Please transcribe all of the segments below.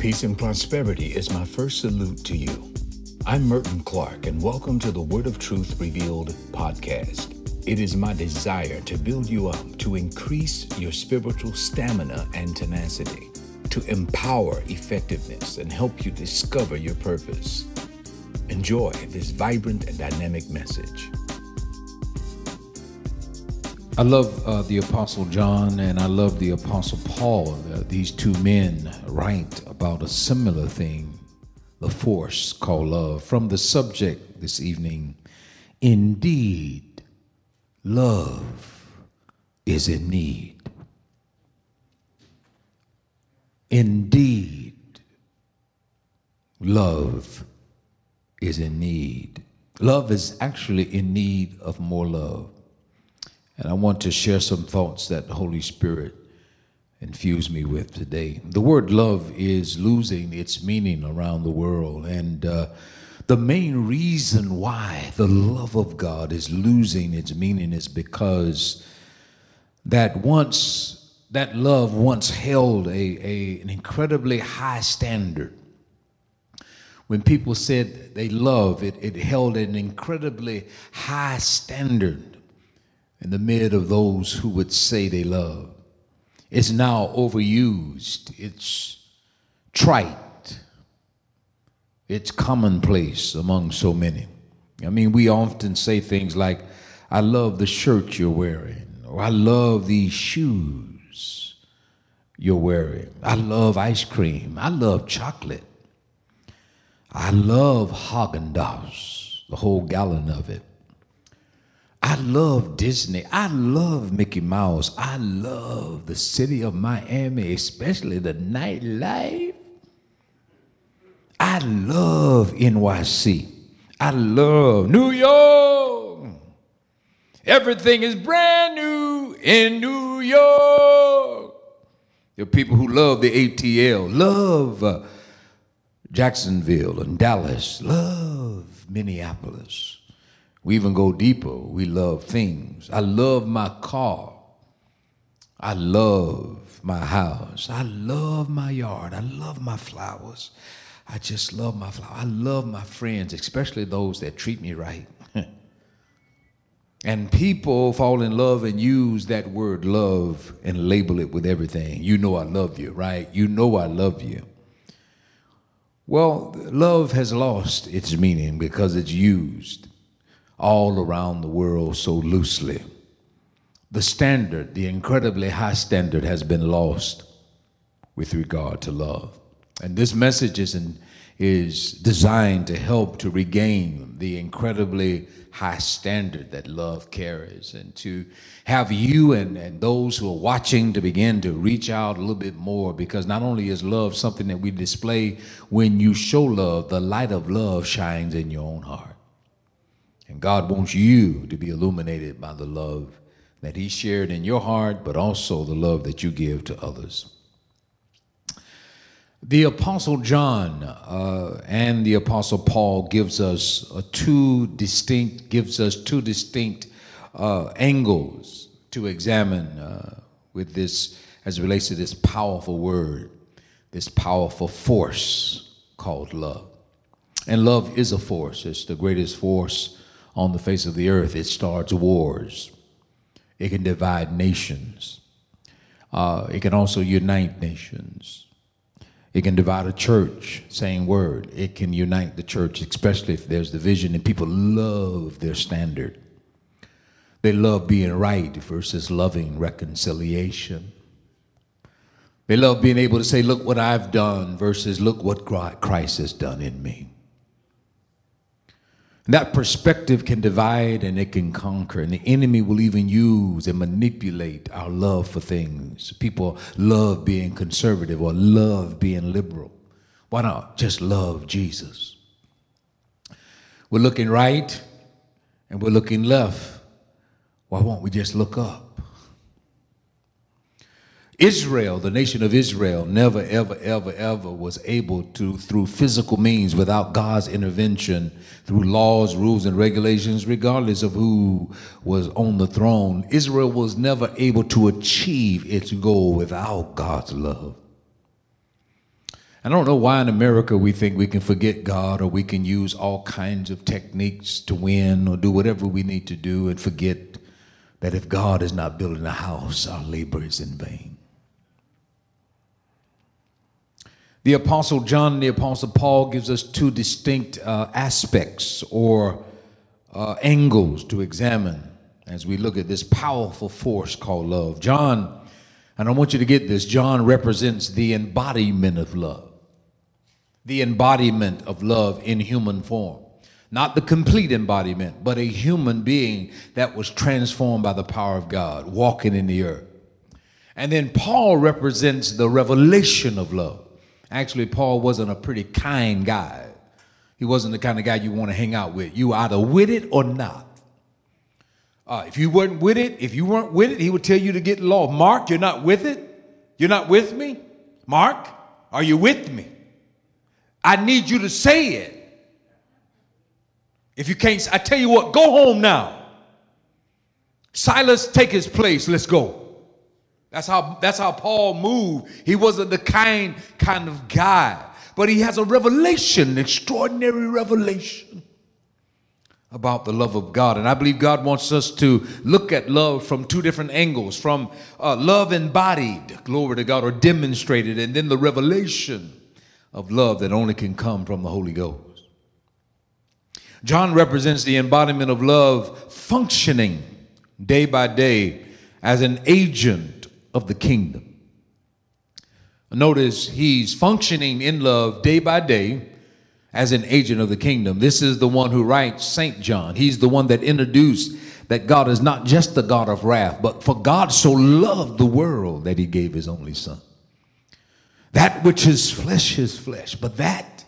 Peace and prosperity is my first salute to you. I'm Merton Clark, and welcome to the Word of Truth Revealed podcast. It is my desire to build you up, to increase your spiritual stamina and tenacity, to empower effectiveness and help you discover your purpose. Enjoy this vibrant and dynamic message. I love the Apostle John, and I love the Apostle Paul. These two men write about a similar thing, the force called love. From the subject this evening, indeed, love is in need. Indeed, love is in need. Love is actually in need of more love. And I want to share some thoughts that the Holy Spirit infused me with today. The word love is losing its meaning around the world. And the main reason why the love of God is losing its meaning is because that love once held an incredibly high standard. When people said they love, it held an incredibly high standard in the midst of those who would say they love. It's now overused, it's trite, it's commonplace among so many. I mean, we often say things like, I love the shirt you're wearing, or I love these shoes you're wearing. I love ice cream, I love chocolate. I love Haagen-Dazs, the whole gallon of it. I love Disney. I love Mickey Mouse. I love the city of Miami, especially the nightlife. I love NYC. I love New York. Everything is brand new in New York. There are people who love the ATL, love Jacksonville and Dallas, love Minneapolis. We even go deeper. We love things. I love my car. I love my house. I love my yard. I love my flowers. I just love my flowers. I love my friends, especially those that treat me right. And people fall in love and use that word love and label it with everything. You know I love you, right? You know I love you. Well, love has lost its meaning because it's used all around the world so loosely. The standard, the incredibly high standard, has been lost with regard to love. And this message is designed to help to regain the incredibly high standard that love carries, and to have you and those who are watching to begin to reach out a little bit more, because not only is love something that we display, when you show love, the light of love shines in your own heart. And God wants you to be illuminated by the love that he shared in your heart, but also the love that you give to others. The Apostle John and the Apostle Paul gives us two distinct angles to examine with this, as it relates to this powerful word, this powerful force called love. And love is a force. It's the greatest force on the face of the earth. It starts wars. It can divide nations. It can also unite nations. It can divide a church, same word. It can unite the church, especially if there's division, and people love their standard. They love being right versus loving reconciliation. They love being able to say, look what I've done versus look what Christ has done in me. That perspective can divide and it can conquer. And the enemy will even use and manipulate our love for things. People love being conservative or love being liberal. Why not just love Jesus? We're looking right and we're looking left. Why won't we just look up? Israel, the nation of Israel, never, ever, ever, ever was able to, through physical means, without God's intervention, through laws, rules, and regulations, regardless of who was on the throne, Israel was never able to achieve its goal without God's love. And I don't know why in America we think we can forget God, or we can use all kinds of techniques to win or do whatever we need to do, and forget that if God is not building a house, our labor is in vain. The Apostle John and the Apostle Paul gives us two distinct aspects or angles to examine as we look at this powerful force called love. John, and I want you to get this, John represents the embodiment of love. The embodiment of love in human form. Not the complete embodiment, but a human being that was transformed by the power of God, walking in the earth. And then Paul represents the revelation of love. Actually, Paul wasn't a pretty kind guy. He wasn't the kind of guy you want to hang out with. You either with it or not. If you weren't with it, he would tell you to get lost. Mark, you're not with it? You're not with me? Mark, are you with me? I need you to say it. If you can't, I tell you what, go home now. Silas, take his place. Let's go. That's how Paul moved. He wasn't the kind of guy, but he has a revelation, extraordinary revelation about the love of God. And I believe God wants us to look at love from two different angles, from love embodied, glory to God, or demonstrated, and then the revelation of love that only can come from the Holy Ghost. John represents the embodiment of love functioning day by day as an agent of the kingdom. Notice he's functioning in love day by day as an agent of the kingdom. This is the one who writes Saint John. He's the one that introduced that God is not just the God of wrath, but for God so loved the world that he gave his only son. That which is flesh, but that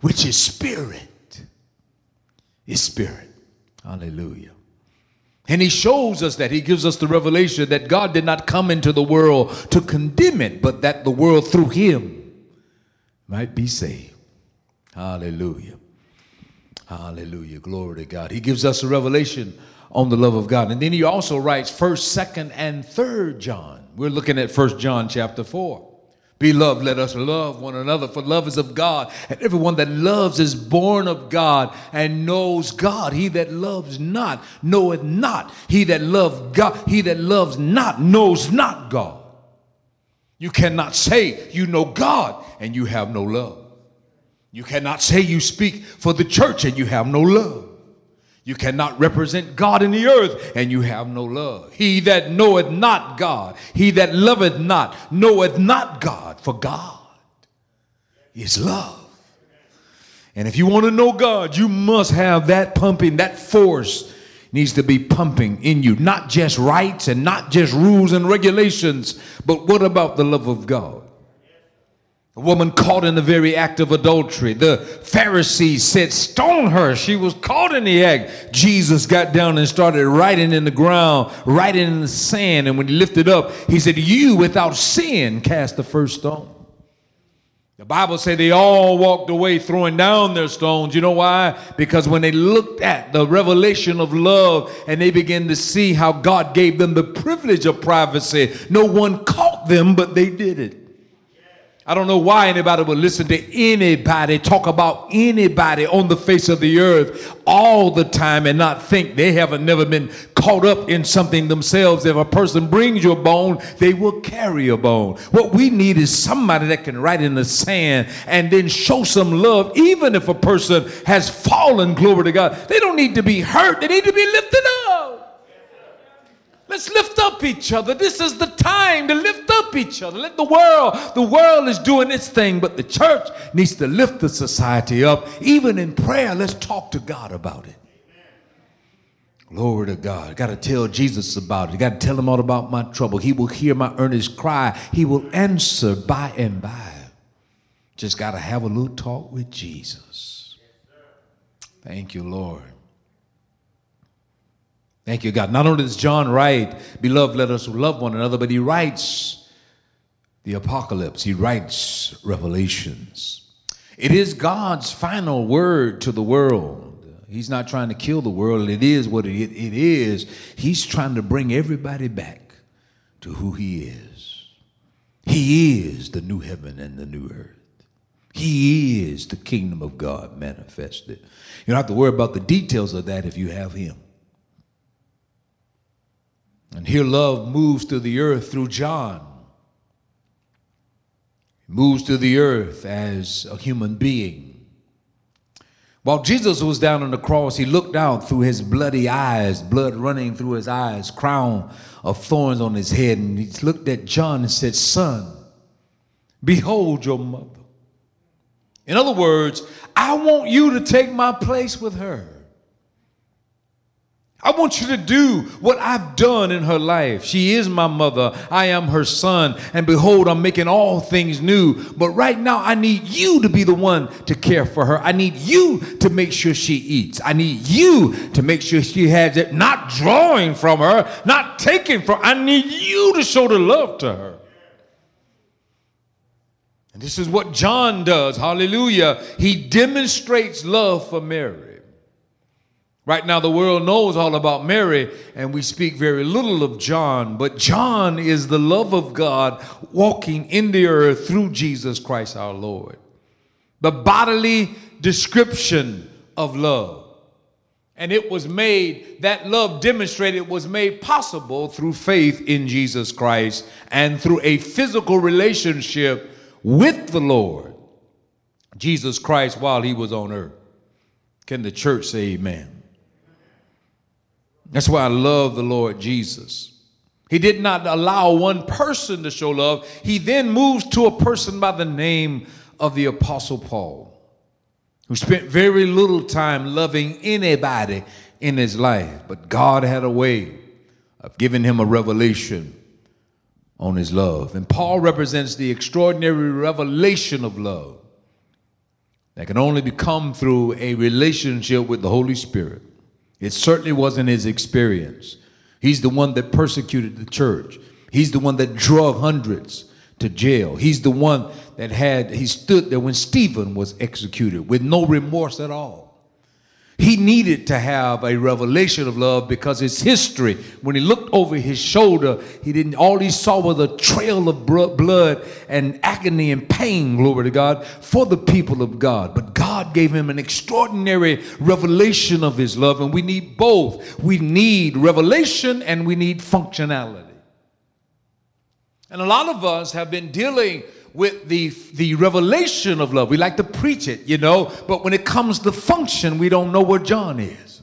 which is spirit. Hallelujah. And he shows us that. He gives us the revelation that God did not come into the world to condemn it, but that the world through him might be saved. Hallelujah. Hallelujah. Glory to God. He gives us a revelation on the love of God. And then he also writes 1st, 2nd, and 3rd John. We're looking at 1 John chapter 4. Beloved, let us love one another, for love is of God. And everyone that loves is born of God and knows God. He that loves not knoweth not. He that loved God, he that loves not knows not God. You cannot say you know God and you have no love. You cannot say you speak for the church and you have no love. You cannot represent God in the earth and you have no love. He that knoweth not God, he that loveth not, knoweth not God, for God is love. And if you want to know God, you must have that pumping, that force needs to be pumping in you. Not just rights and not just rules and regulations, but what about the love of God? A woman caught in the very act of adultery. The Pharisees said, stone her. She was caught in the act. Jesus got down and started writing in the ground, writing in the sand. And when he lifted up, he said, you without sin cast the first stone. The Bible says they all walked away throwing down their stones. You know why? Because when they looked at the revelation of love and they began to see how God gave them the privilege of privacy, no one caught them, but they did it. I don't know why anybody would listen to anybody talk about anybody on the face of the earth all the time and not think they haven't never been caught up in something themselves. If a person brings you a bone, they will carry a bone. What we need is somebody that can write in the sand and then show some love. Even if a person has fallen, glory to God, they don't need to be hurt. They need to be lifted up. Let's lift up each other. This is the time to lift up each other. Let the world is doing its thing, but the church needs to lift the society up. Even in prayer, let's talk to God about it. Amen. Glory to God. Got to tell Jesus about it. Got to tell him all about my trouble. He will hear my earnest cry. He will answer by and by. Just got to have a little talk with Jesus. Yes, thank you, Lord. Thank you, God. Not only does John write, beloved, let us love one another, but he writes the apocalypse. He writes Revelations. It is God's final word to the world. He's not trying to kill the world. It is what it is. He's trying to bring everybody back to who he is. He is the new heaven and the new earth. He is the kingdom of God manifested. You don't have to worry about the details of that if you have him. And here love moves through the earth through John. He moves through the earth as a human being. While Jesus was down on the cross, he looked down through his bloody eyes, blood running through his eyes, crown of thorns on his head. And he looked at John and said, "Son, behold your mother." In other words, I want you to take my place with her. I want you to do what I've done in her life. She is my mother. I am her son. And behold, I'm making all things new. But right now, I need you to be the one to care for her. I need you to make sure she eats. I need you to make sure she has it, not drawing from her, not taking from her. I need you to show the love to her. And this is what John does. Hallelujah. He demonstrates love for Mary. Right now, the world knows all about Mary, and we speak very little of John. But John is the love of God walking in the earth through Jesus Christ our Lord. The bodily description of love. And it was made, that love demonstrated was made possible through faith in Jesus Christ and through a physical relationship with the Lord, Jesus Christ, while he was on earth. Can the church say amen? That's why I love the Lord Jesus. He did not allow one person to show love. He then moves to a person by the name of the Apostle Paul, who spent very little time loving anybody in his life. But God had a way of giving him a revelation on his love. And Paul represents the extraordinary revelation of love that can only become through a relationship with the Holy Spirit. It certainly wasn't his experience. He's the one that persecuted the church. He's the one that drove hundreds to jail. He's the one that he stood there when Stephen was executed with no remorse at all. He needed to have a revelation of love because it's history. When he looked over his shoulder, all he saw was a trail of blood and agony and pain, glory to God, for the people of God. But God gave him an extraordinary revelation of his love, and we need both. We need revelation and we need functionality. And a lot of us have been dealing with the revelation of love. We like to preach it, you know, but when it comes to function, we don't know where John is.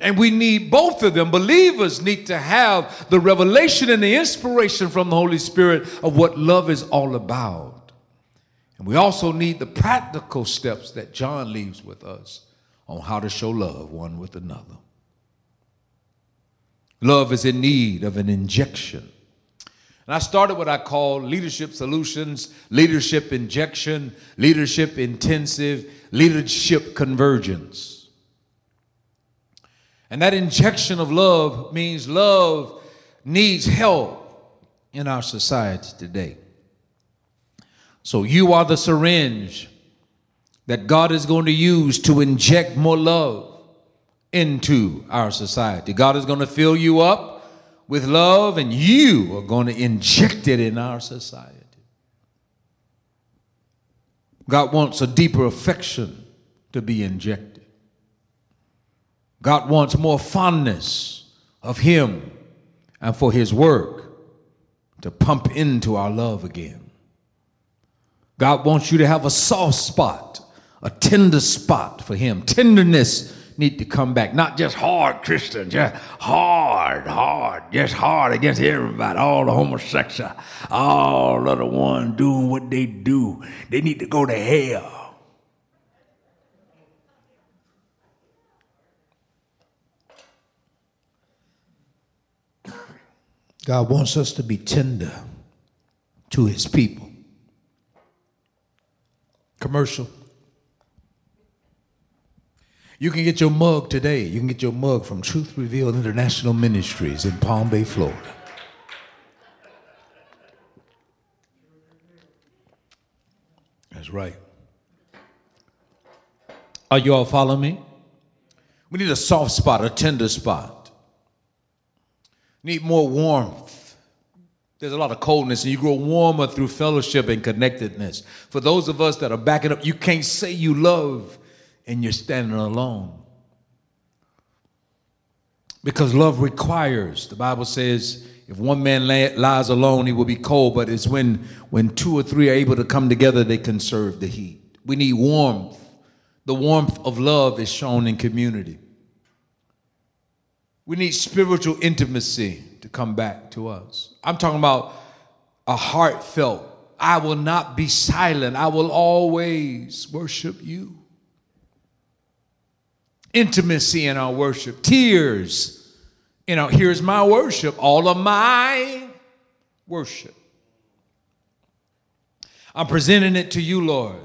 And we need both of them. Believers need to have the revelation and the inspiration from the Holy Spirit of what love is all about. And we also need the practical steps that John leaves with us on how to show love one with another. Love is in need of an injection. And I started what I call leadership solutions, leadership injection, leadership intensive, leadership convergence. And that injection of love means love needs help in our society today. So you are the syringe that God is going to use to inject more love into our society. God is going to fill you up with love, and you are going to inject it in our society. God wants a deeper affection to be injected. God wants more fondness of him and for his work to pump into our love again. God wants you to have a soft spot, a tender spot for him. Tenderness need to come back, not just hard Christians, just hard, just hard against everybody, all the homosexual, all of the ones doing what they do. They need to go to hell. God wants us to be tender to his people. Commercial. You can get your mug today. You can get your mug from Truth Revealed International Ministries in Palm Bay, Florida. That's right. Are you all following me? We need a soft spot, a tender spot. Need more warmth There's a lot of coldness, and you grow warmer through fellowship and connectedness. For those of us that are backing up, you can't say you love and you're standing alone. Because love requires, the Bible says, if one man lies alone, he will be cold. But it's when two or three are able to come together, they conserve the heat. We need warmth. The warmth of love is shown in community. We need spiritual intimacy to come back to us. I'm talking about a heartfelt, I will not be silent. I will always worship you. Intimacy in our worship. Tears. You know, here's my worship. All of my worship. I'm presenting it to you, Lord.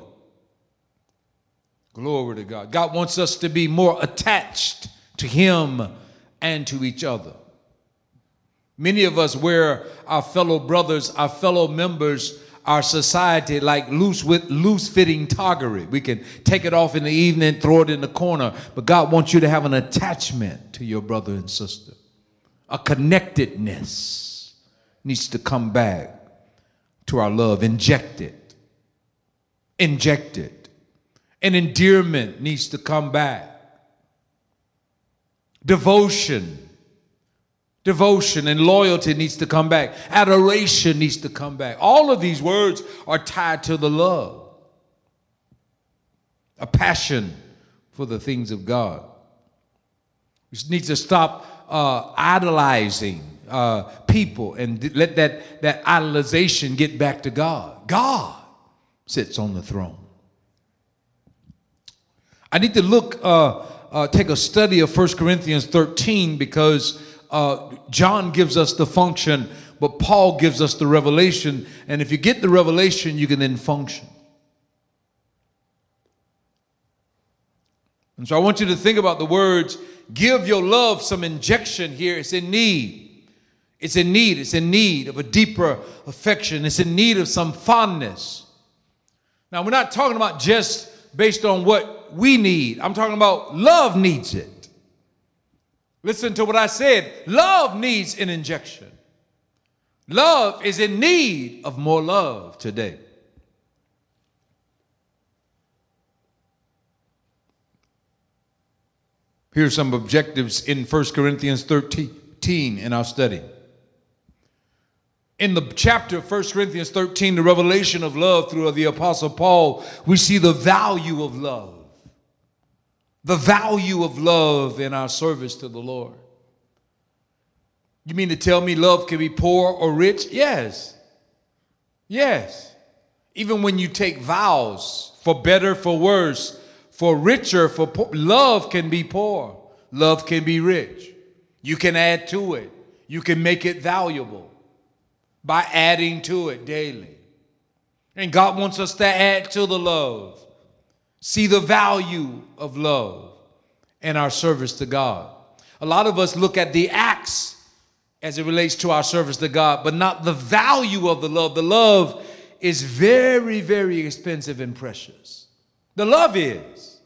Glory to God. God wants us to be more attached to him and to each other. Many of us wear our fellow brothers, our fellow members, our society like loose-fitting toggery. We can take it off in the evening, throw it in the corner. But God wants you to have an attachment to your brother and sister. A connectedness needs to come back to our love. Injected. An endearment needs to come back. Devotion and loyalty needs to come back. Adoration needs to come back. All of these words are tied to the love. A passion for the things of God. We need to stop idolizing people and let that idolization get back to God. God sits on the throne. I need to take a study of 1 Corinthians 13 because John gives us the function, but Paul gives us the revelation. And if you get the revelation, you can then function. And so I want you to think about the words, give your love some injection here. It's in need. It's in need. It's in need of a deeper affection. It's in need of some fondness. Now, we're not talking about just based on what we need. I'm talking about love needs it. Listen to what I said. Love needs an injection. Love is in need of more love today. Here are some objectives in 1 Corinthians 13 in our study. In the chapter of 1 Corinthians 13, the revelation of love through the Apostle Paul, we see the value of love. The value of love in our service to the Lord. You mean to tell me love can be poor or rich? Yes. Yes. Even when you take vows, for better, for worse, for richer, for poor, love can be poor. Love can be rich. You can add to it. You can make it valuable by adding to it daily. And God wants us to add to the love. See the value of love and our service to God. A lot of us look at the acts as it relates to our service to God, but not the value of the love. The love is very, very expensive and precious. The love is,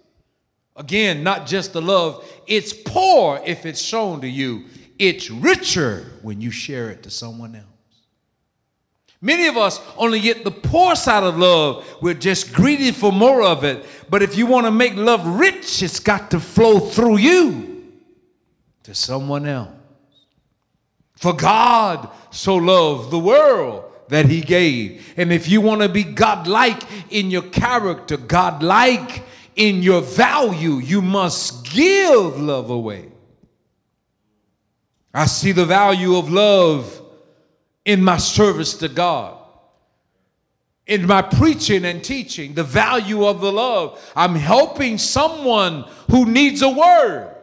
again, not just the love. It's poor if it's shown to you. It's richer when you share it to someone else. Many of us only get the poor side of love. We're just greedy for more of it. But if you want to make love rich, it's got to flow through you to someone else. For God so loved the world that he gave. And if you want to be godlike in your character, godlike in your value, you must give love away. I see the value of love in my service to God, in my preaching and teaching, the value of the love. I'm helping someone who needs a word.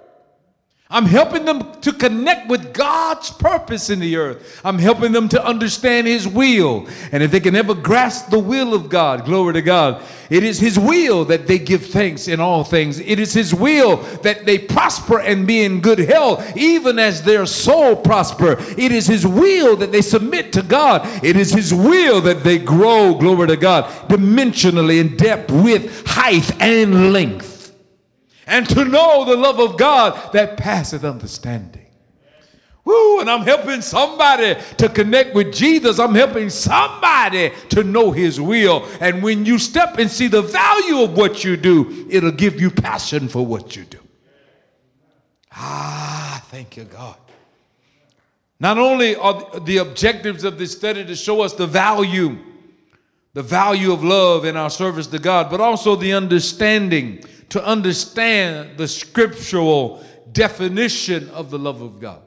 I'm helping them to connect with God's purpose in the earth. I'm helping them to understand his will. And if they can ever grasp the will of God, glory to God, it is his will that they give thanks in all things. It is his will that they prosper and be in good health, even as their soul prosper. It is his will that they submit to God. It is his will that they grow, glory to God, dimensionally in depth, width, height, and length. And to know the love of God that passeth understanding. Woo, and I'm helping somebody to connect with Jesus. I'm helping somebody to know his will. And when you step and see the value of what you do, it'll give you passion for what you do. Ah, thank you, God. Not only are the objectives of this study to show us the value of love in our service to God, but also the understanding, to understand the scriptural definition of the love of God.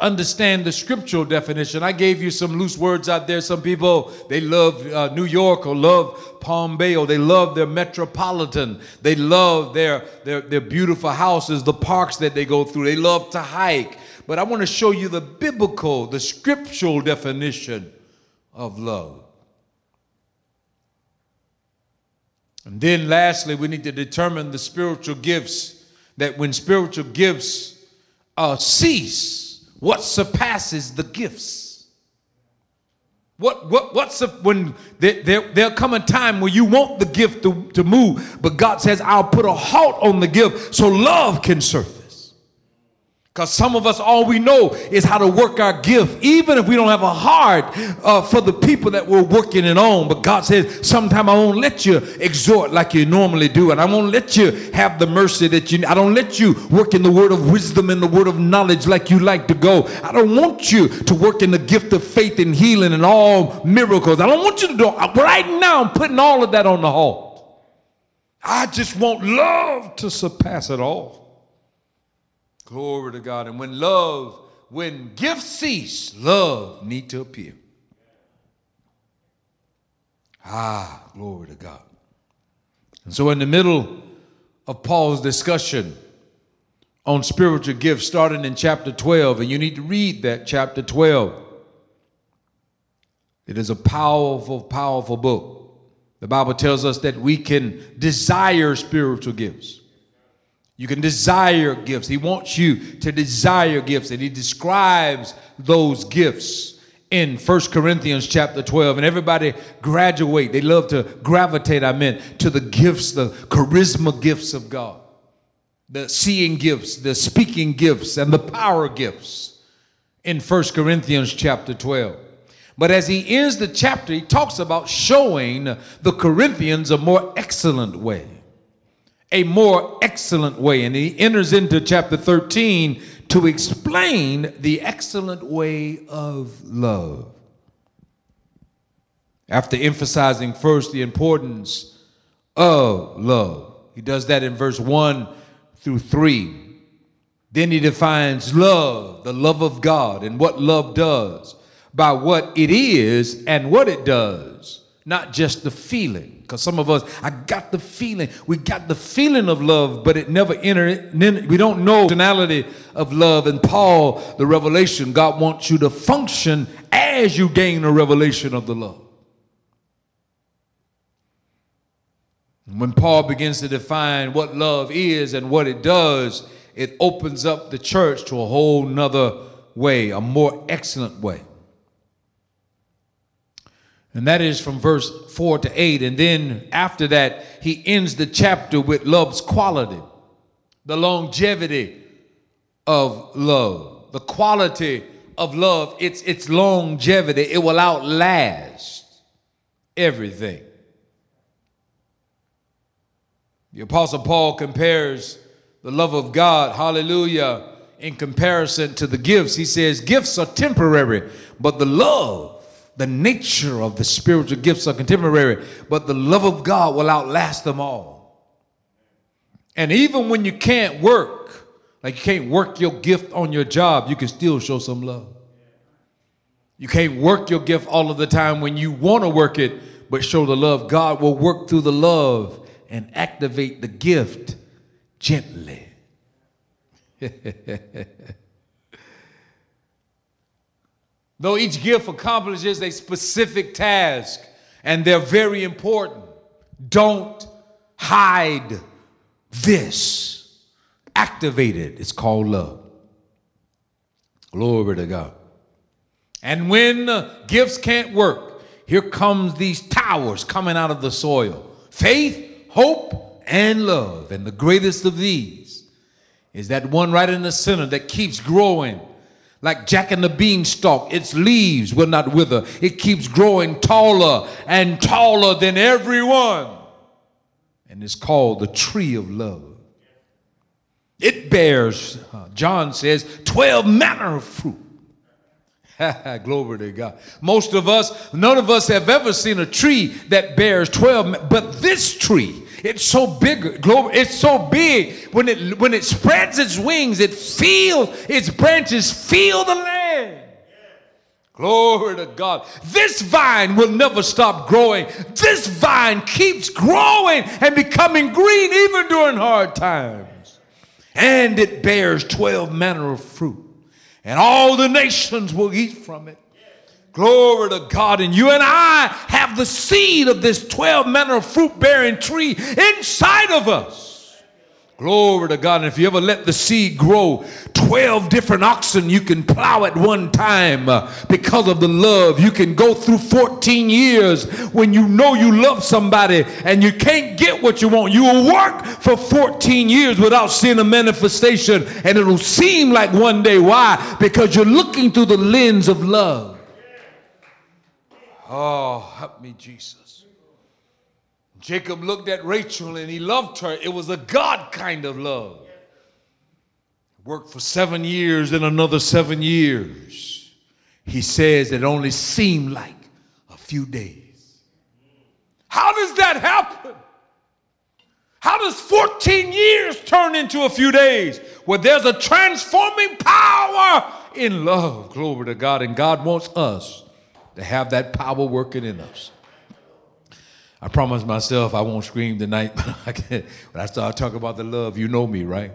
Understand the scriptural definition. I gave you some loose words out there. Some people, they love New York, or love Palm Bay, or they love their metropolitan. They love their beautiful houses, the parks that they go through. They love to hike. But I want to show you the biblical, the scriptural definition of love. And then lastly, we need to determine the spiritual gifts, that when spiritual gifts cease, what surpasses the gifts? When there'll come a time where you want the gift to move, but God says, I'll put a halt on the gift so love can surface. Because some of us, all we know is how to work our gift, even if we don't have a heart for the people that we're working it on. But God says, sometime I won't let you exhort like you normally do, and I won't let you have the mercy that you, I don't let you work in the word of wisdom and the word of knowledge like you like to go. I don't want you to work in the gift of faith and healing and all miracles. I don't want you to do, right now I'm putting all of that on the halt. I just want love to surpass it all. Glory to God. And when gifts cease, love need to appear. Ah, glory to God. And so in the middle of Paul's discussion on spiritual gifts, starting in chapter 12, and you need to read that chapter 12. It is a powerful, powerful book. The Bible tells us that we can desire spiritual gifts. You can desire gifts. He wants you to desire gifts, and he describes those gifts in 1 Corinthians chapter 12. And everybody graduate. They love to gravitate, to the gifts, the charisma gifts of God, the seeing gifts, the speaking gifts, and the power gifts in 1 Corinthians chapter 12. But as he ends the chapter, he talks about showing the Corinthians a more excellent way. A more excellent way. And he enters into chapter 13 to explain the excellent way of love. After emphasizing first the importance of love, he does that in verse 1 through 3. Then he defines love, the love of God, and what love does, by what it is and what it does, not just the feeling. Because some of us, we got the feeling of love, but it never entered, we don't know the functionality of love. And Paul, the revelation, God wants you to function as you gain a revelation of the love. And when Paul begins to define what love is and what it does, it opens up the church to a whole nother way, a more excellent way. And that is from verse 4 to 8. And then after that, he ends the chapter with love's quality, the longevity of love, the quality of love, its longevity. It will outlast everything. The Apostle Paul compares the love of God, hallelujah, in comparison to the gifts. He says, gifts are temporary, but the love, the nature of the spiritual gifts are contemporary, but the love of God will outlast them all. And even when you can't work, like you can't work your gift on your job, you can still show some love. You can't work your gift all of the time when you want to work it, but show the love. God will work through the love and activate the gift gently. Though each gift accomplishes a specific task, and they're very important, don't hide this. Activate it. It's called love. Glory to God. And when gifts can't work, here comes these towers coming out of the soil. Faith, hope, and love. And the greatest of these is that one right in the center that keeps growing. Like Jack and the Beanstalk, its leaves will not wither. It keeps growing taller and taller than everyone. And it's called the tree of love. It bears, John says, 12 manner of fruit. Glory to God. Most of us, none of us have ever seen a tree that bears 12, but this tree, it's so big, glory, it's so big. When it spreads its wings, it feels, its branches feel the land. Glory to God. This vine will never stop growing. This vine keeps growing and becoming green even during hard times. And it bears 12 manner of fruit. And all the nations will eat from it. Glory to God. And you and I have the seed of this 12 manner of fruit bearing tree inside of us. Glory to God. And if you ever let the seed grow, 12 different oxen you can plow at one time because of the love. You can go through 14 years when you know you love somebody and you can't get what you want. You will work for 14 years without seeing a manifestation, and it will seem like one day. Why? Because you're looking through the lens of love. Oh, help me, Jesus. Jacob looked at Rachel and he loved her. It was a God kind of love. Worked for 7 years, then another 7 years. He says it only seemed like a few days. How does that happen? How does 14 years turn into a few days? Well, there's a transforming power in love. Glory to God. And God wants us to have that power working in us. I promised myself I won't scream tonight, but when I start talking about the love, you know me, right?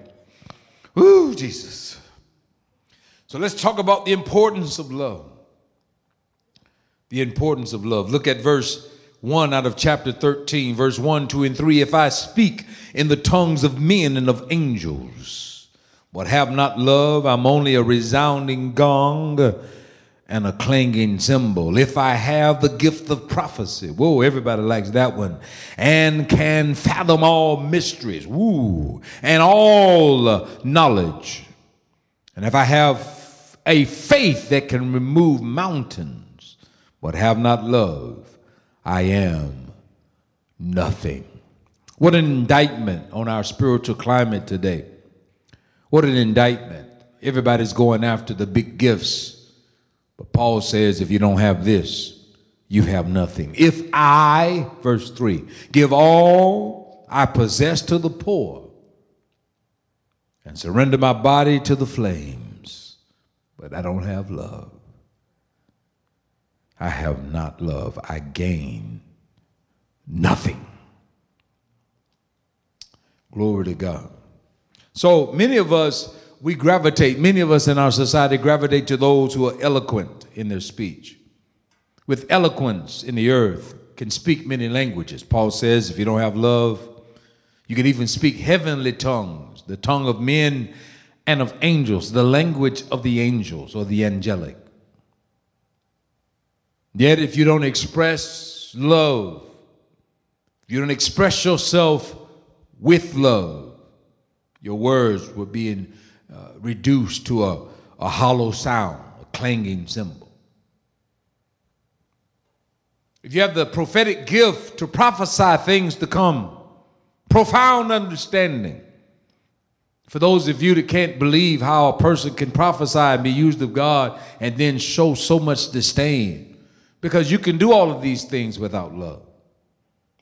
Ooh, Jesus. So let's talk about the importance of love. The importance of love. Look at verse 1 out of chapter 13, verse 1, 2, and 3. If I speak in the tongues of men and of angels, but have not love, I'm only a resounding gong and a clanging cymbal. If I have the gift of prophecy, whoa, everybody likes that one, and can fathom all mysteries, woo, and all knowledge, and if I have a faith that can remove mountains, but have not love, I am nothing. What an indictment on our spiritual climate today. What an indictment. Everybody's going after the big gifts. But Paul says, if you don't have this, you have nothing. If I, verse 3, give all I possess to the poor and surrender my body to the flames, but I don't have love. I have not love. I gain nothing. Glory to God. So many of us, we gravitate, many of us in our society gravitate to those who are eloquent in their speech. With eloquence in the earth, can speak many languages. Paul says, if you don't have love, you can even speak heavenly tongues, the tongue of men and of angels, the language of the angels or the angelic. Yet if you don't express love, if you don't express yourself with love, your words will be in reduced to a hollow sound, a clanging cymbal. If you have the prophetic gift to prophesy things to come, profound understanding. For those of you that can't believe how a person can prophesy and be used of God and then show so much disdain, because you can do all of these things without love.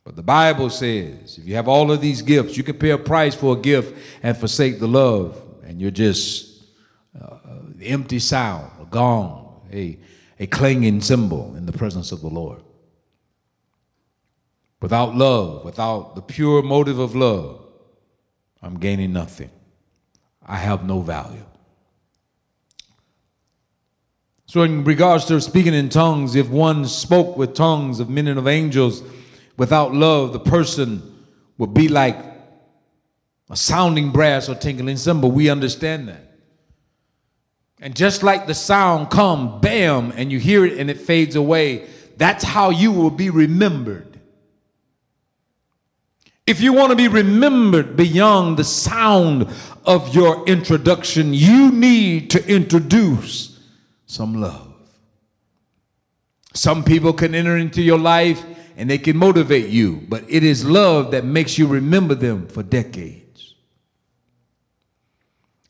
But the Bible says if you have all of these gifts, you can pay a price for a gift and forsake the love. And you're just the empty sound, a gong, a clanging cymbal in the presence of the Lord. Without love, without the pure motive of love, I'm gaining nothing. I have no value. So in regards to speaking in tongues, if one spoke with tongues of men and of angels, without love, the person would be like a sounding brass or tinkling cymbal. We understand that. And just like the sound comes, bam, and you hear it and it fades away, that's how you will be remembered. If you want to be remembered beyond the sound of your introduction, you need to introduce some love. Some people can enter into your life and they can motivate you, but it is love that makes you remember them for decades.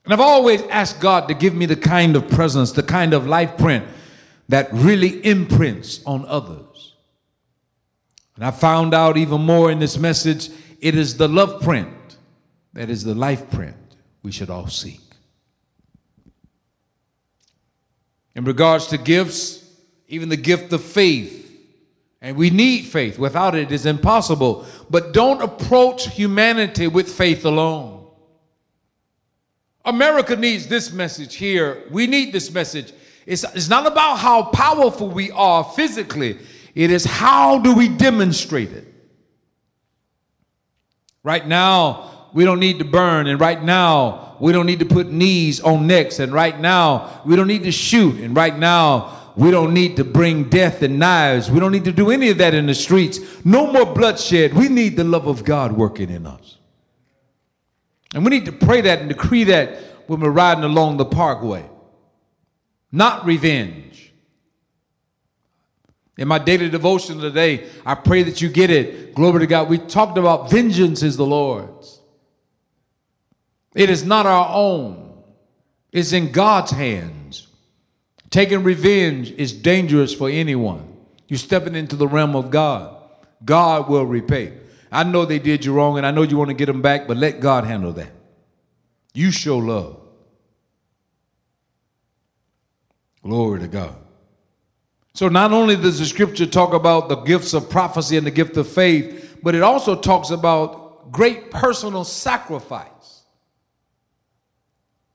And I've always asked God to give me the kind of presence, the kind of life print that really imprints on others. And I found out even more in this message, it is the love print that is the life print we should all seek. In regards to gifts, even the gift of faith, and we need faith. Without it, it is impossible. But don't approach humanity with faith alone. America needs this message here. We need this message. It's not about how powerful we are physically. It is how do we demonstrate it. Right now, we don't need to burn. And right now, we don't need to put knees on necks. And right now, we don't need to shoot. And right now, we don't need to bring death and knives. We don't need to do any of that in the streets. No more bloodshed. We need the love of God working in us. And we need to pray that and decree that when we're riding along the parkway. Not revenge. In my daily devotion today, I pray that you get it. Glory to God. We talked about vengeance is the Lord's. It is not our own. It's in God's hands. Taking revenge is dangerous for anyone. You're stepping into the realm of God. God will repay. I know they did you wrong, and I know you want to get them back, but let God handle that. You show love. Glory to God. So not only does the scripture talk about the gifts of prophecy and the gift of faith, but it also talks about great personal sacrifice.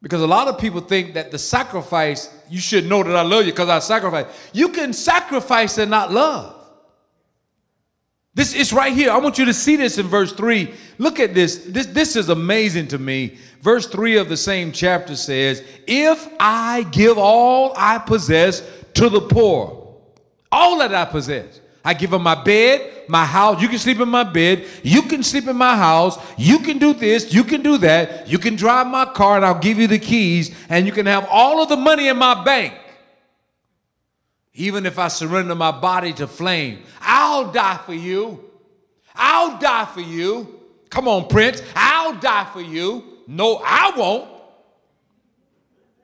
Because a lot of people think that the sacrifice, you should know that I love you because I sacrificed. You can sacrifice and not love. This is right here. I want you to see this in verse 3. Look at this. This is amazing to me. Verse 3 of the same chapter says, if I give all I possess to the poor, all that I possess, I give them my bed, my house. You can sleep in my bed. You can sleep in my house. You can do this. You can do that. You can drive my car and I'll give you the keys and you can have all of the money in my bank. Even if I surrender my body to flame, I'll die for you. I'll die for you. Come on, Prince. I'll die for you. No, I won't.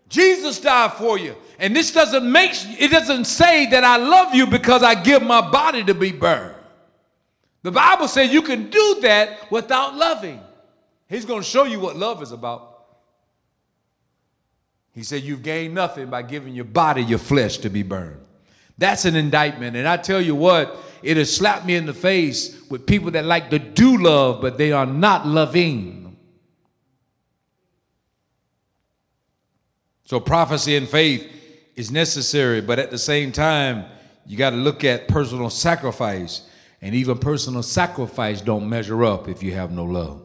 Jesus died for you. And this doesn't make, it doesn't say that I love you because I give my body to be burned. The Bible says you can do that without loving. He's going to show you what love is about. He said you've gained nothing by giving your body, your flesh to be burned. That's an indictment. And I tell you what, it has slapped me in the face with people that like to do love, but they are not loving. So prophecy and faith is necessary, but at the same time, you got to look at personal sacrifice, and even personal sacrifice don't measure up if you have no love.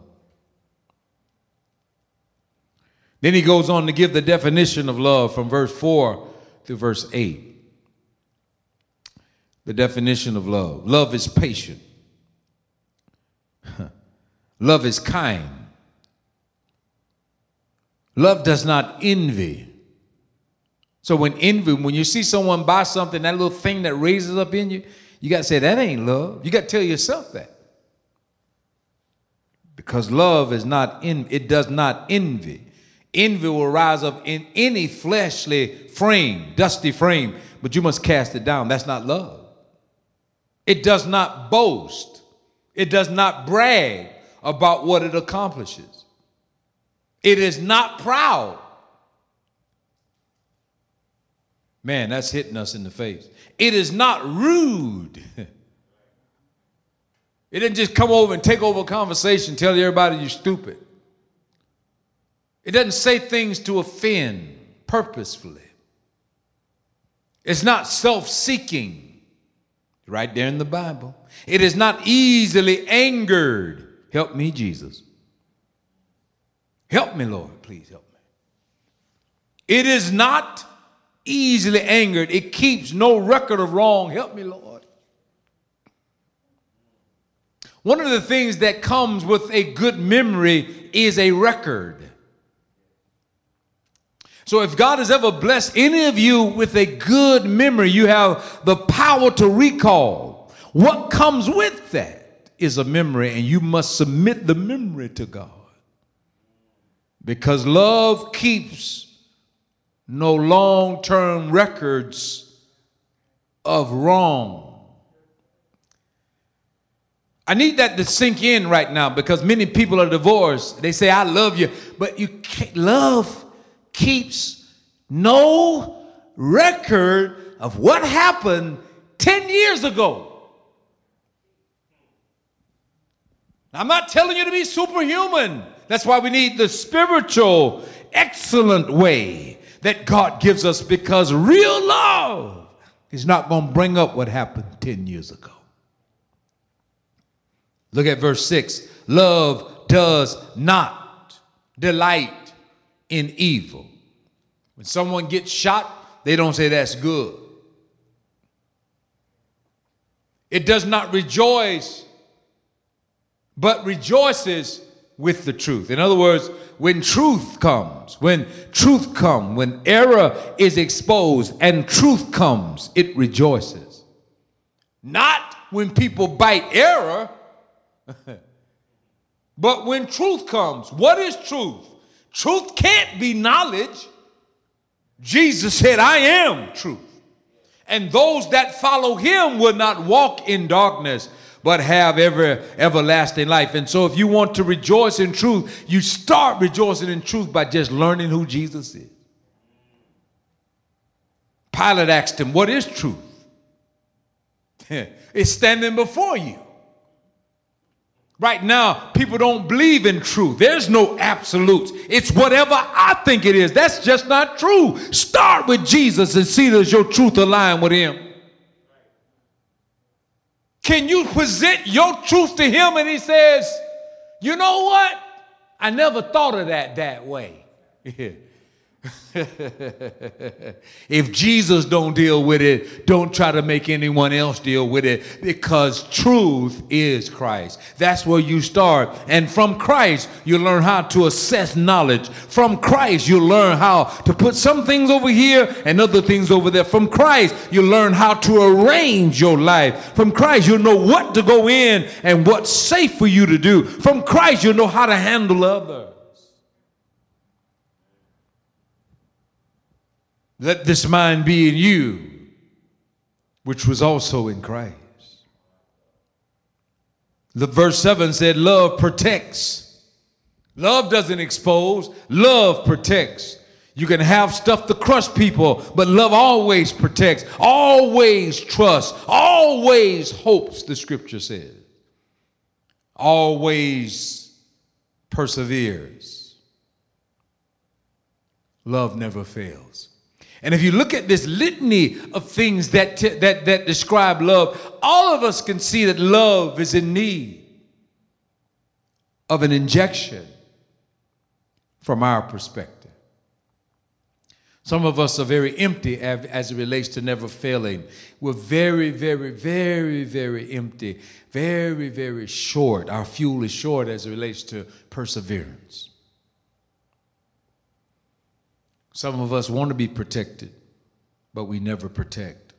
Then he goes on to give the definition of love from verse 4 through verse 8. The definition of love. Love is patient. Love is kind. Love does not envy. So when envy, when you see someone buy something, that little thing that raises up in you, you got to say that ain't love. You got to tell yourself that. Because love is not envy. It does not envy. Envy will rise up in any fleshly frame, dusty frame, but you must cast it down. That's not love. It does not boast. It does not brag about what it accomplishes. It is not proud. Man, that's hitting us in the face. It is not rude. It didn't just come over and take over a conversation, tell everybody you're stupid. It doesn't say things to offend purposefully. It's not self-seeking, right there in the Bible. It is not easily angered. Help me, Jesus. Help me, Lord. Please help me. It is not easily angered. It keeps no record of wrong. Help me, Lord. One of the things that comes with a good memory is a record. So if God has ever blessed any of you with a good memory, you have the power to recall. What comes with that is a memory, and you must submit the memory to God. Because love keeps no long-term records of wrong. I need that to sink in right now, because many people are divorced. They say, I love you, but you can't. Love keeps no record of what happened 10 years ago. I'm not telling you to be superhuman. That's why we need the spiritual, excellent way that God gives us, because real love is not going to bring up what happened 10 years ago. Look at verse 6. Love does not delight in evil. When someone gets shot, they don't say that's good. It does not rejoice, but rejoices with the truth. In other words, when truth comes, when error is exposed and truth comes, it rejoices. Not when people bite error, but when truth comes. What is truth? Truth can't be knowledge. Jesus said, I am truth. And those that follow him will not walk in darkness, but have everlasting life. And so if you want to rejoice in truth, you start rejoicing in truth by just learning who Jesus is. Pilate asked him, what is truth? It's standing before you. Right now, people don't believe in truth. There's no absolutes. It's whatever I think it is. That's just not true. Start with Jesus and see does your truth align with him. Can you present your truth to him and he says, you know what? I never thought of that way. Yeah. If Jesus don't deal with it, don't try to make anyone else deal with it, because truth is Christ. That's where you start. And from Christ, you learn how to assess knowledge. From Christ, you learn how to put some things over here and other things over there. From Christ, you learn how to arrange your life. From Christ, you'll know what to go in and what's safe for you to do. From Christ, you'll know how to handle others. Let this mind be in you, which was also in Christ. The verse 7 said, love protects. Love doesn't expose. Love protects. You can have stuff to crush people, but love always protects, always trusts, always hopes, the scripture says. Always perseveres. Love never fails. And if you look at this litany of things that describe love, all of us can see that love is in need of an injection from our perspective. Some of us are very empty as it relates to never failing. We're very, very, very, very empty, very, very short. Our fuel is short as it relates to perseverance. Some of us want to be protected, but we never protect.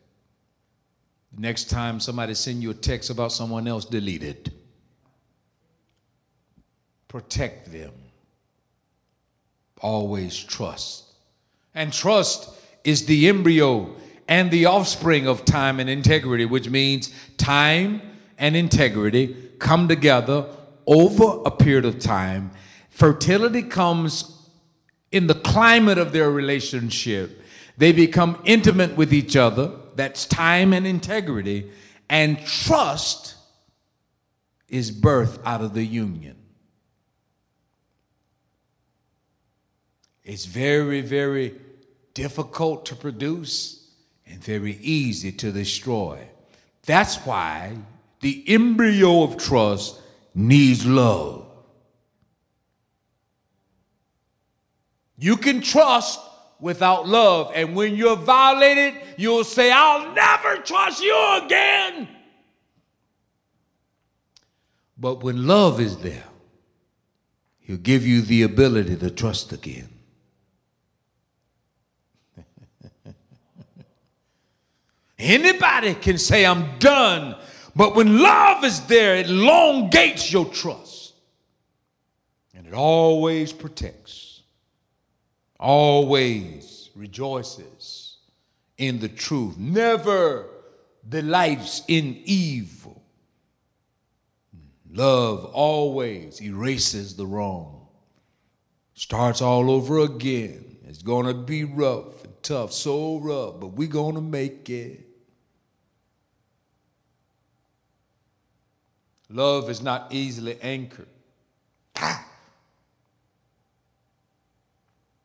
Next time somebody sends you a text about someone else, delete it. Protect them. Always trust. And trust is the embryo and the offspring of time and integrity, which means time and integrity come together over a period of time. Fertility comes in the climate of their relationship. They become intimate with each other. That's time and integrity. And trust is birthed out of the union. It's very, very difficult to produce and very easy to destroy. That's why the embryo of trust needs love. You can trust without love. And when you're violated, you'll say, I'll never trust you again. But when love is there, he'll give you the ability to trust again. Anybody can say, I'm done. But when love is there, it elongates your trust. And it always protects, always rejoices in the truth, never delights in evil. Love always erases the wrong. Starts all over again. It's going to be rough and tough, so rough, but we're going to make it. Love is not easily anchored.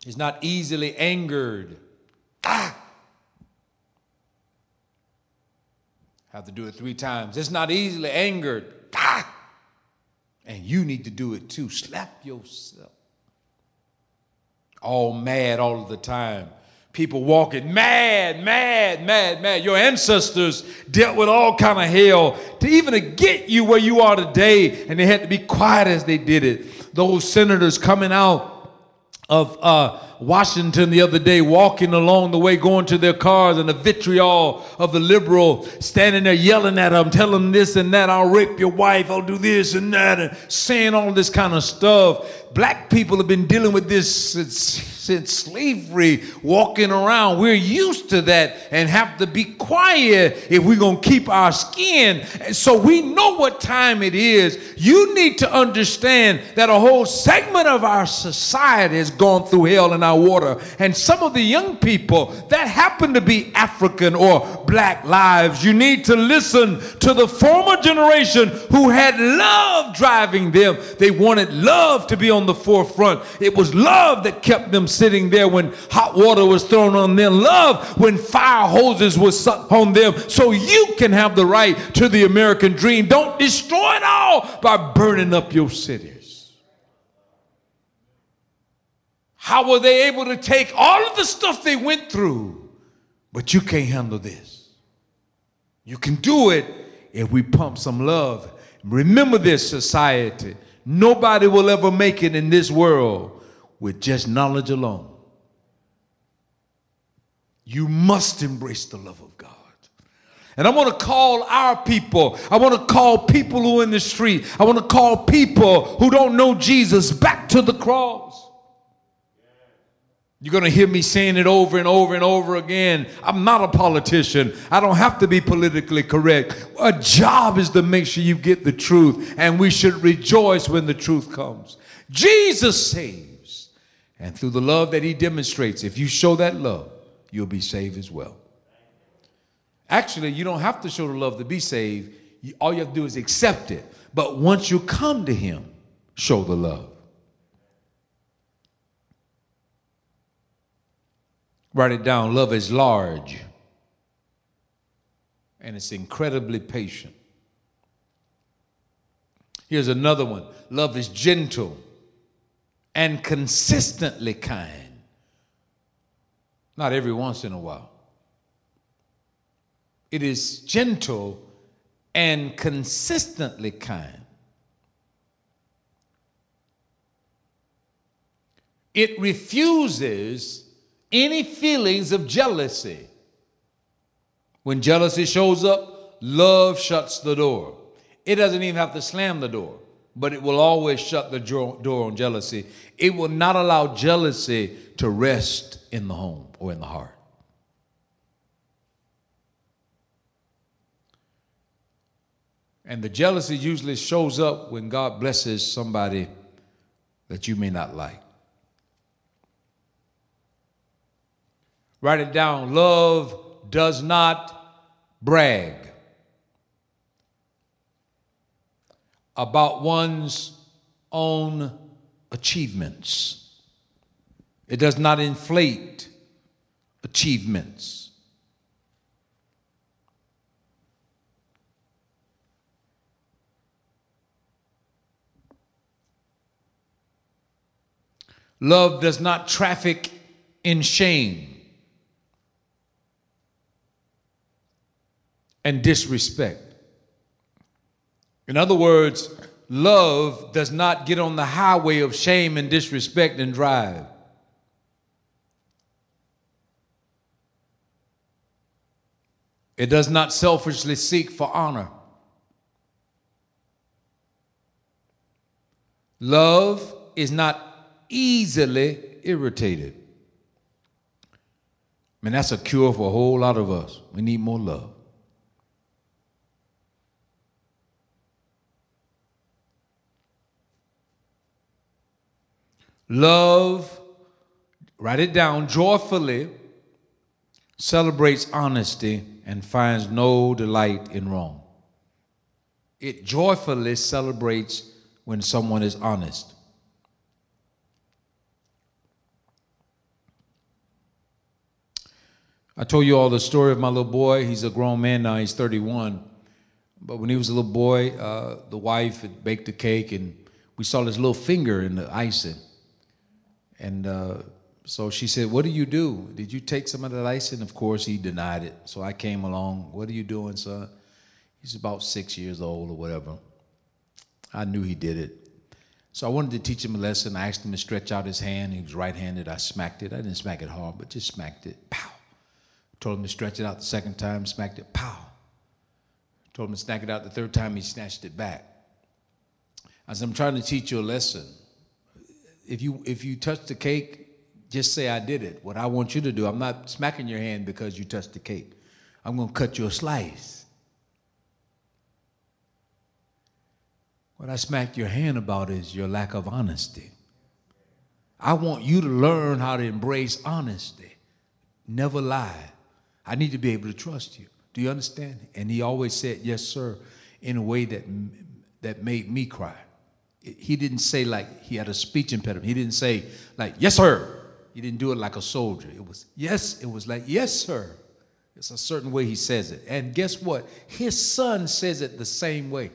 It's not easily angered. Have to do it 3 times. It's not easily angered. And you need to do it too. Slap yourself. All mad all of the time. People walking mad, mad, mad, mad. Your ancestors dealt with all kind of hell to even to get you where you are today. And they had to be quiet as they did it. Those senators coming out of Washington the other day, walking along the way, going to their cars, and the vitriol of the liberal standing there yelling at them, telling them this and that, I'll rape your wife, I'll do this and that, and saying all this kind of stuff. Black people have been dealing with this since slavery, walking around. We're used to that and have to be quiet if we're going to keep our skin. And so we know what time it is. You need to understand that a whole segment of our society has gone through hell and our water. And some of the young people that happen to be African or Black lives, you need to listen to the former generation who had love driving them. They wanted love to be on the forefront. It was love that kept them sitting there when hot water was thrown on them. Love when fire hoses were sucked on them. So you can have the right to the American dream. Don't destroy it all by burning up your city. How were they able to take all of the stuff they went through? But you can't handle this. You can do it if we pump some love. Remember this, society. Nobody will ever make it in this world with just knowledge alone. You must embrace the love of God. And I want to call our people. I want to call people who are in the street. I want to call people who don't know Jesus back to the cross. You're going to hear me saying it over and over and over again. I'm not a politician. I don't have to be politically correct. Our job is to make sure you get the truth, and we should rejoice when the truth comes. Jesus saves, and through the love that he demonstrates, if you show that love, you'll be saved as well. Actually, you don't have to show the love to be saved. All you have to do is accept it. But once you come to him, show the love. Write it down. Love is large, and it's incredibly patient. Here's another one. Love is gentle and consistently kind. Not every once in a while. It is gentle and consistently kind. It refuses any feelings of jealousy. When jealousy shows up, love shuts the door. It doesn't even have to slam the door, but it will always shut the door on jealousy. It will not allow jealousy to rest in the home or in the heart. And the jealousy usually shows up when God blesses somebody that you may not like. Write it down. Love does not brag about one's own achievements. It does not inflate achievements. Love does not traffic in shame and disrespect. In other words, love does not get on the highway of shame and disrespect and drive. It does not selfishly seek for honor. Love is not easily irritated. Man, that's a cure for a whole lot of us. We need more love. Love, write it down, joyfully celebrates honesty and finds no delight in wrong. It joyfully celebrates when someone is honest. I told you all the story of my little boy. He's a grown man now, he's 31. But when he was a little boy, the wife had baked a cake and we saw his little finger in the icing. And so she said, what do you do? Did you take some of that icing? Of course, he denied it. So I came along. What are you doing, son? He's about 6 years old or whatever. I knew he did it. So I wanted to teach him a lesson. I asked him to stretch out his hand. He was right-handed. I smacked it. I didn't smack it hard, but just smacked it. Pow. I told him to stretch it out the second time. Smacked it. Pow. I told him to snack it out the third time. He snatched it back. I said, I'm trying to teach you a lesson. If you touch the cake, just say I did it. What I want you to do, I'm not smacking your hand because you touched the cake. I'm going to cut you a slice. What I smacked your hand about is your lack of honesty. I want you to learn how to embrace honesty. Never lie. I need to be able to trust you. Do you understand? And he always said, yes, sir, in a way that made me cry. He didn't say like he had a speech impediment. He didn't say like, yes, sir. He didn't do it like a soldier. It was, yes. It was like, yes, sir. It's a certain way he says it. And guess what? His son says it the same way.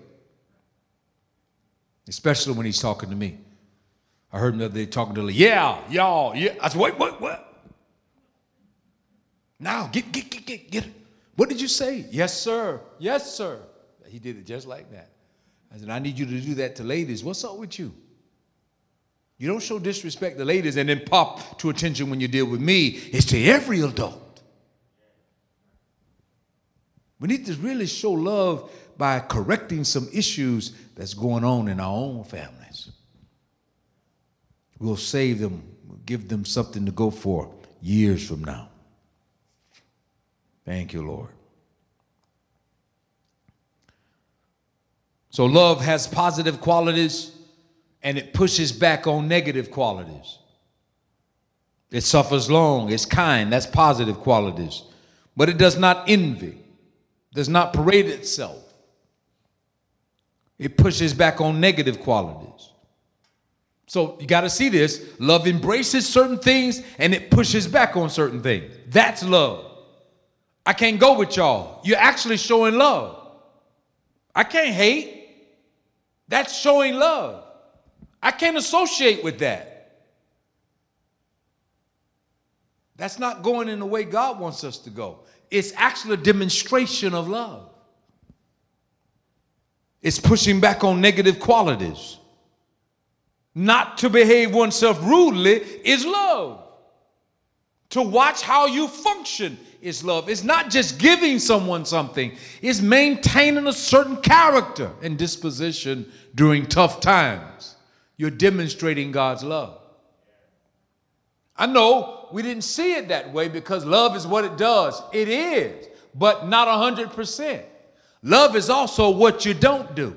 Especially when he's talking to me. I heard him the other day talking to me. Yeah, y'all. Yeah. I said, wait, what? Now, get. What did you say? Yes, sir. Yes, sir. He did it just like that. I said, I need you to do that to ladies. What's up with you? You don't show disrespect to ladies and then pop to attention when you deal with me. It's to every adult. We need to really show love by correcting some issues that's going on in our own families. We'll save them, we'll give them something to go for years from now. Thank you, Lord. So love has positive qualities and it pushes back on negative qualities. It suffers long, it's kind, that's positive qualities. But it does not envy, does not parade itself. It pushes back on negative qualities. So you got to see this. Love embraces certain things and it pushes back on certain things. That's love. I can't go with y'all. You're actually showing love. I can't hate. That's showing love. I can't associate with that. That's not going in the way God wants us to go. It's actually a demonstration of love. It's pushing back on negative qualities. Not to behave oneself rudely is love. To watch how you function is love. It's not just giving someone something. It's maintaining a certain character and disposition during tough times. You're demonstrating God's love. I know we didn't see it that way because love is what it does. It is, but not 100%. Love is also what you don't do.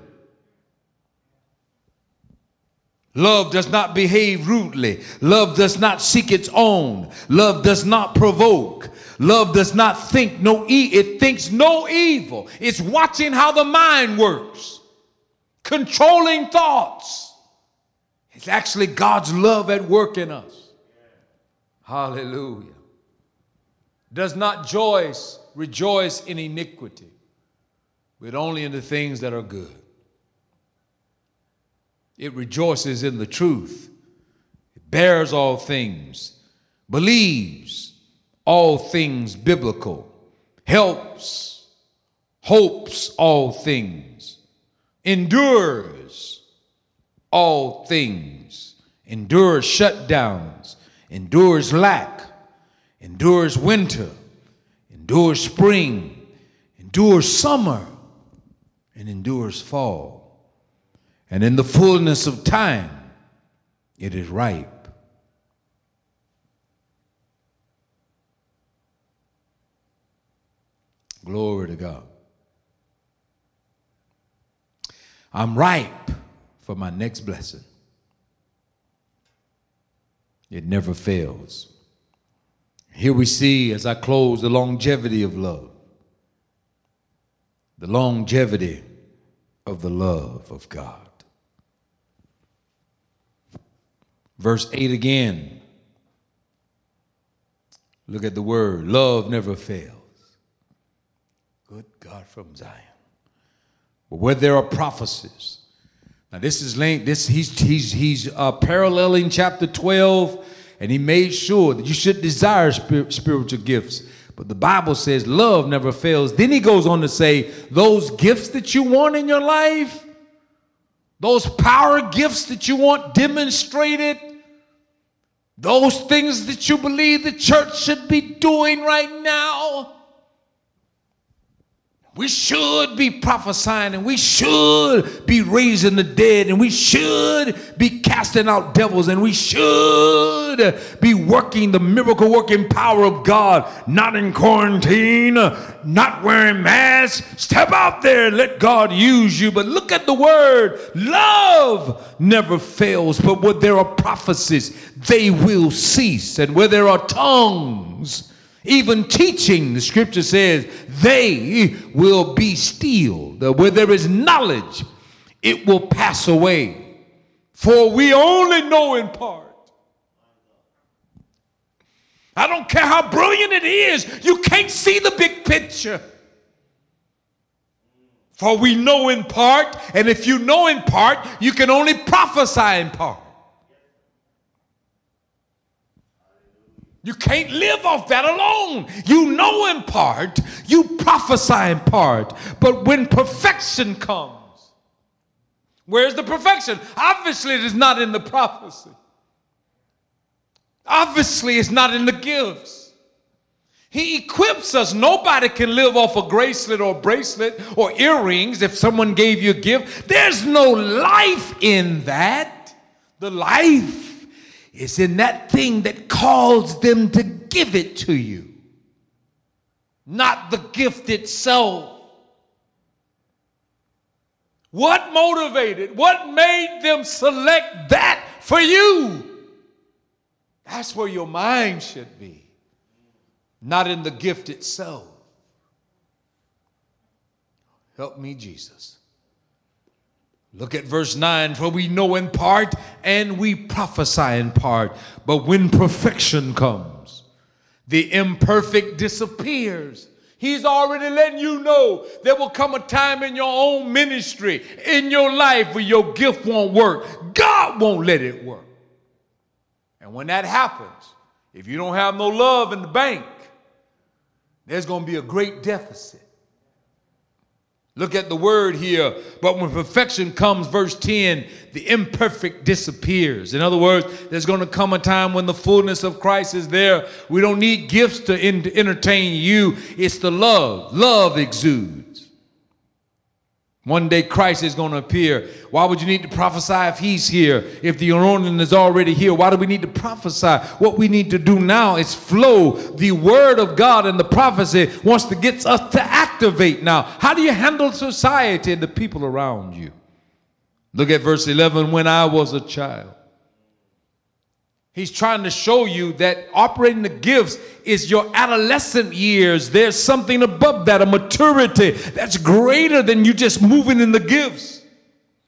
Love does not behave rudely. Love does not seek its own. Love does not provoke. Love does not think no evil. It thinks no evil. It's watching how the mind works. Controlling thoughts. It's actually God's love at work in us. Hallelujah. Does not rejoice in iniquity, but only in the things that are good. It rejoices in the truth. It bears all things, believes all things biblical, helps, hopes all things, endures all things, endures shutdowns, endures lack, endures winter, endures spring, endures summer, and endures fall. And in the fullness of time, it is ripe. Glory to God. I'm ripe for my next blessing. It never fails. Here we see, as I close, the longevity of love. The longevity of the love of God. Verse 8 again. Look at the word. Love never fails. Good God from Zion. But where there are prophecies. Now this is linked. He's paralleling chapter 12. And he made sure that you should desire spiritual gifts. But the Bible says love never fails. Then he goes on to say those gifts that you want in your life, those power gifts that you want demonstrated, those things that you believe the church should be doing right now. We should be prophesying, and we should be raising the dead, and we should be casting out devils, and we should be working the miracle working power of God, not in quarantine, not wearing masks. Step out there and let God use you. But look at the word. Love never fails. But where there are prophecies, they will cease. And where there are tongues, even teaching, the scripture says, they will be stilled. Where there is knowledge, it will pass away. For we only know in part. I don't care how brilliant it is, you can't see the big picture. For we know in part, and if you know in part, you can only prophesy in part. You can't live off that alone. You know in part, you prophesy in part. But when perfection comes, where's the perfection? Obviously, it is not in the prophecy. Obviously, it's not in the gifts. He equips us. Nobody can live off a bracelet or earrings if someone gave you a gift. There's no life in that. The life is in that thing that calls them to give it to you, not the gift itself. What motivated? What made them select that for you? That's where your mind should be, not in the gift itself. Help me, Jesus. Look at verse 9, for we know in part and we prophesy in part. But when perfection comes, the imperfect disappears. He's already letting you know there will come a time in your own ministry, in your life, where your gift won't work. God won't let it work. And when that happens, if you don't have no love in the bank, there's going to be a great deficit. Look at the word here. But when perfection comes, verse 10, the imperfect disappears. In other words, there's going to come a time when the fullness of Christ is there. We don't need gifts to entertain you. It's the love. Love exudes. One day Christ is going to appear. Why would you need to prophesy if he's here? If the anointing is already here, why do we need to prophesy? What we need to do now is flow. The word of God and the prophecy wants to get us to activate now. How do you handle society and the people around you? Look at verse 11, when I was a child. He's trying to show you that operating the gifts is your adolescent years. There's something above that, a maturity that's greater than you just moving in the gifts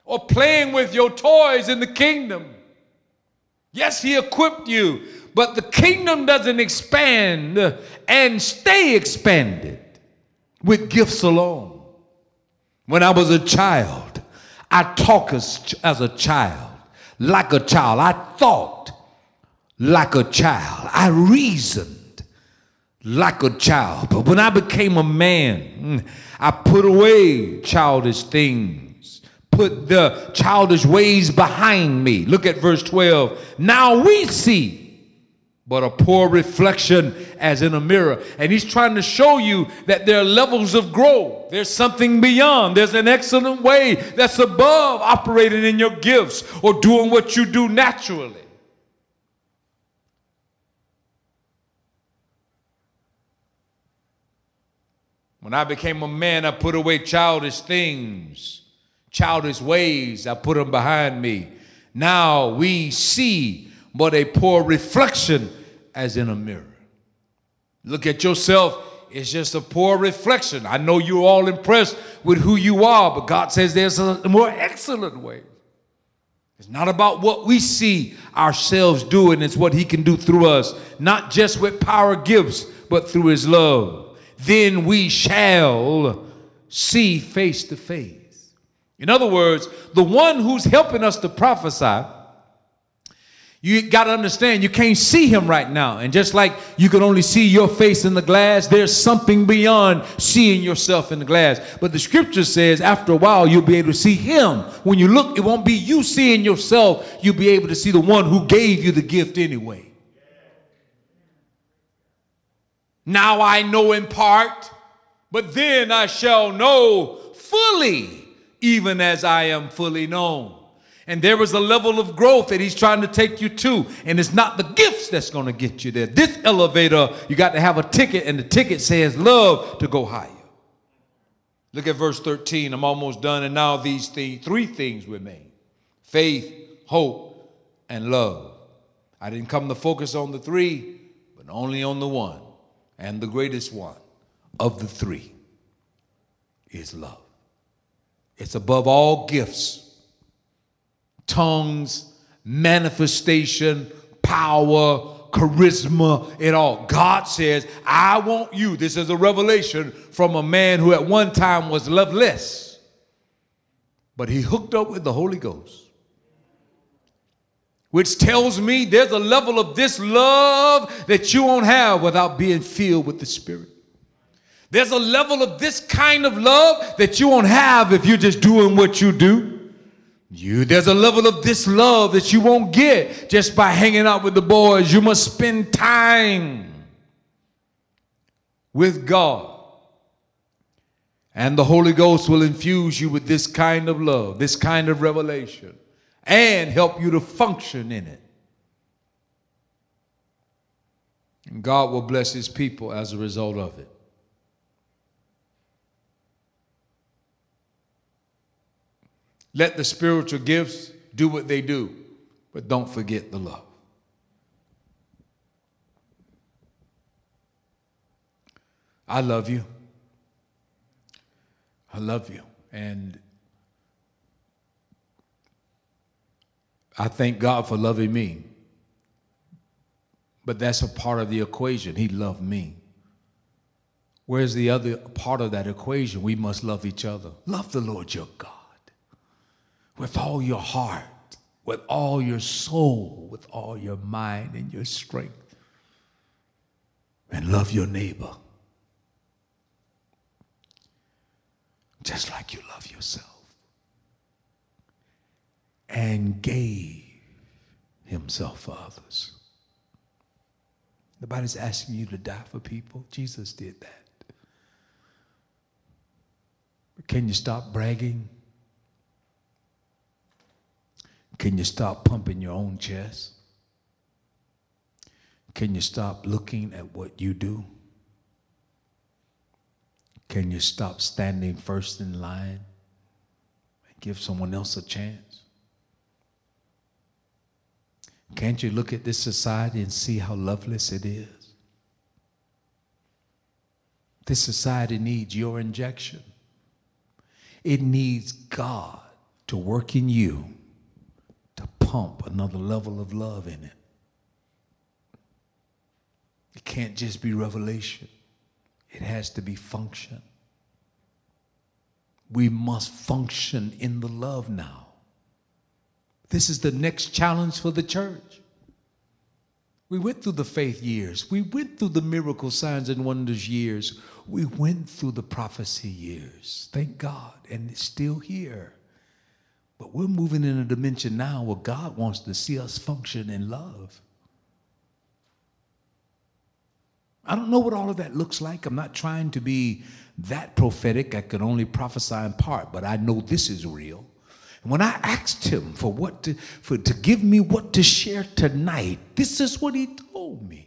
or playing with your toys in the kingdom. Yes, he equipped you, but the kingdom doesn't expand and stay expanded with gifts alone. When I was a child, I talked as a child, like a child. I thought like a child. I reasoned like a child. But when I became a man, I put away childish things. put the childish ways behind me. Look at verse 12. Now we see but a poor reflection as in a mirror. And he's trying to show you that there are levels of growth. There's something beyond. There's an excellent way that's above operating in your gifts or doing what you do naturally. When I became a man, I put away childish things, childish ways. I put them behind me. Now we see but a poor reflection as in a mirror. Look at yourself. It's just a poor reflection. I know you're all impressed with who you are, but God says there's a more excellent way. It's not about what we see ourselves doing. It's what he can do through us, not just with power gifts, but through his love. Then we shall see face to face. In other words, the one who's helping us to prophesy, you got to understand, you can't see him right now. And just like you can only see your face in the glass, there's something beyond seeing yourself in the glass. But the scripture says after a while, you'll be able to see him. When you look, it won't be you seeing yourself. You'll be able to see the one who gave you the gift anyway. Now I know in part, but then I shall know fully, even as I am fully known. And there is a level of growth that he's trying to take you to. And it's not the gifts that's going to get you there. This elevator, you got to have a ticket, and the ticket says love to go higher. Look at verse 13. I'm almost done. And now these three things remain: faith, hope, and love. I didn't come to focus on the three, but only on the one. And the greatest one of the three is love. It's above all gifts, tongues, manifestation, power, charisma, it all. God says, I want you. This is a revelation from a man who at one time was loveless, but he hooked up with the Holy Ghost, which tells me there's a level of this love that you won't have without being filled with the Spirit. There's a level of this kind of love that you won't have if you're just doing what you do. There's a level of this love that you won't get just by hanging out with the boys. You must spend time with God. And the Holy Ghost will infuse you with this kind of love, this kind of revelation, and help you to function in it. And God will bless his people as a result of it. Let the spiritual gifts do what they do, but don't forget the love. I love you. I love you. And I thank God for loving me. But that's a part of the equation. He loved me. Where's the other part of that equation? We must love each other. Love the Lord your God with all your heart, with all your soul, with all your mind and your strength. And love your neighbor just like you love yourself. And gave himself for others. Nobody's asking you to die for people. Jesus did that. But can you stop bragging? Can you stop pumping your own chest? Can you stop looking at what you do? Can you stop standing first in line and give someone else a chance? Can't you look at this society and see how loveless it is? This society needs your injection. It needs God to work in you to pump another level of love in it. It can't just be revelation. It has to be function. We must function in the love now. This is the next challenge for the church. We went through the faith years. We went through the miracle signs and wonders years. We went through the prophecy years. Thank God. And it's still here. But we're moving in a dimension now where God wants to see us function in love. I don't know what all of that looks like. I'm not trying to be that prophetic. I can only prophesy in part, but I know this is real. And when I asked him for to give me what to share tonight, this is what he told me.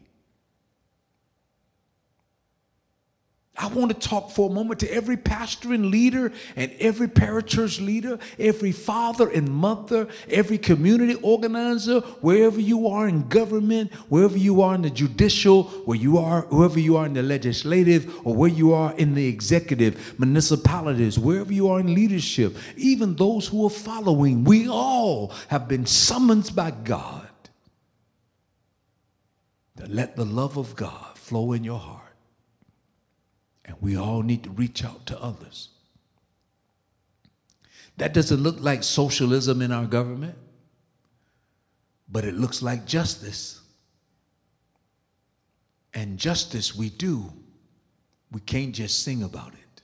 I want to talk for a moment to every pastor and leader and every parachurch leader, every father and mother, every community organizer, wherever you are in government, wherever you are in the judicial, wherever you are in the legislative, or where you are in the executive, municipalities, wherever you are in leadership, even those who are following. We all have been summoned by God to let the love of God flow in your heart. And we all need to reach out to others. That doesn't look like socialism in our government, but it looks like justice. And justice we do. We can't just sing about it.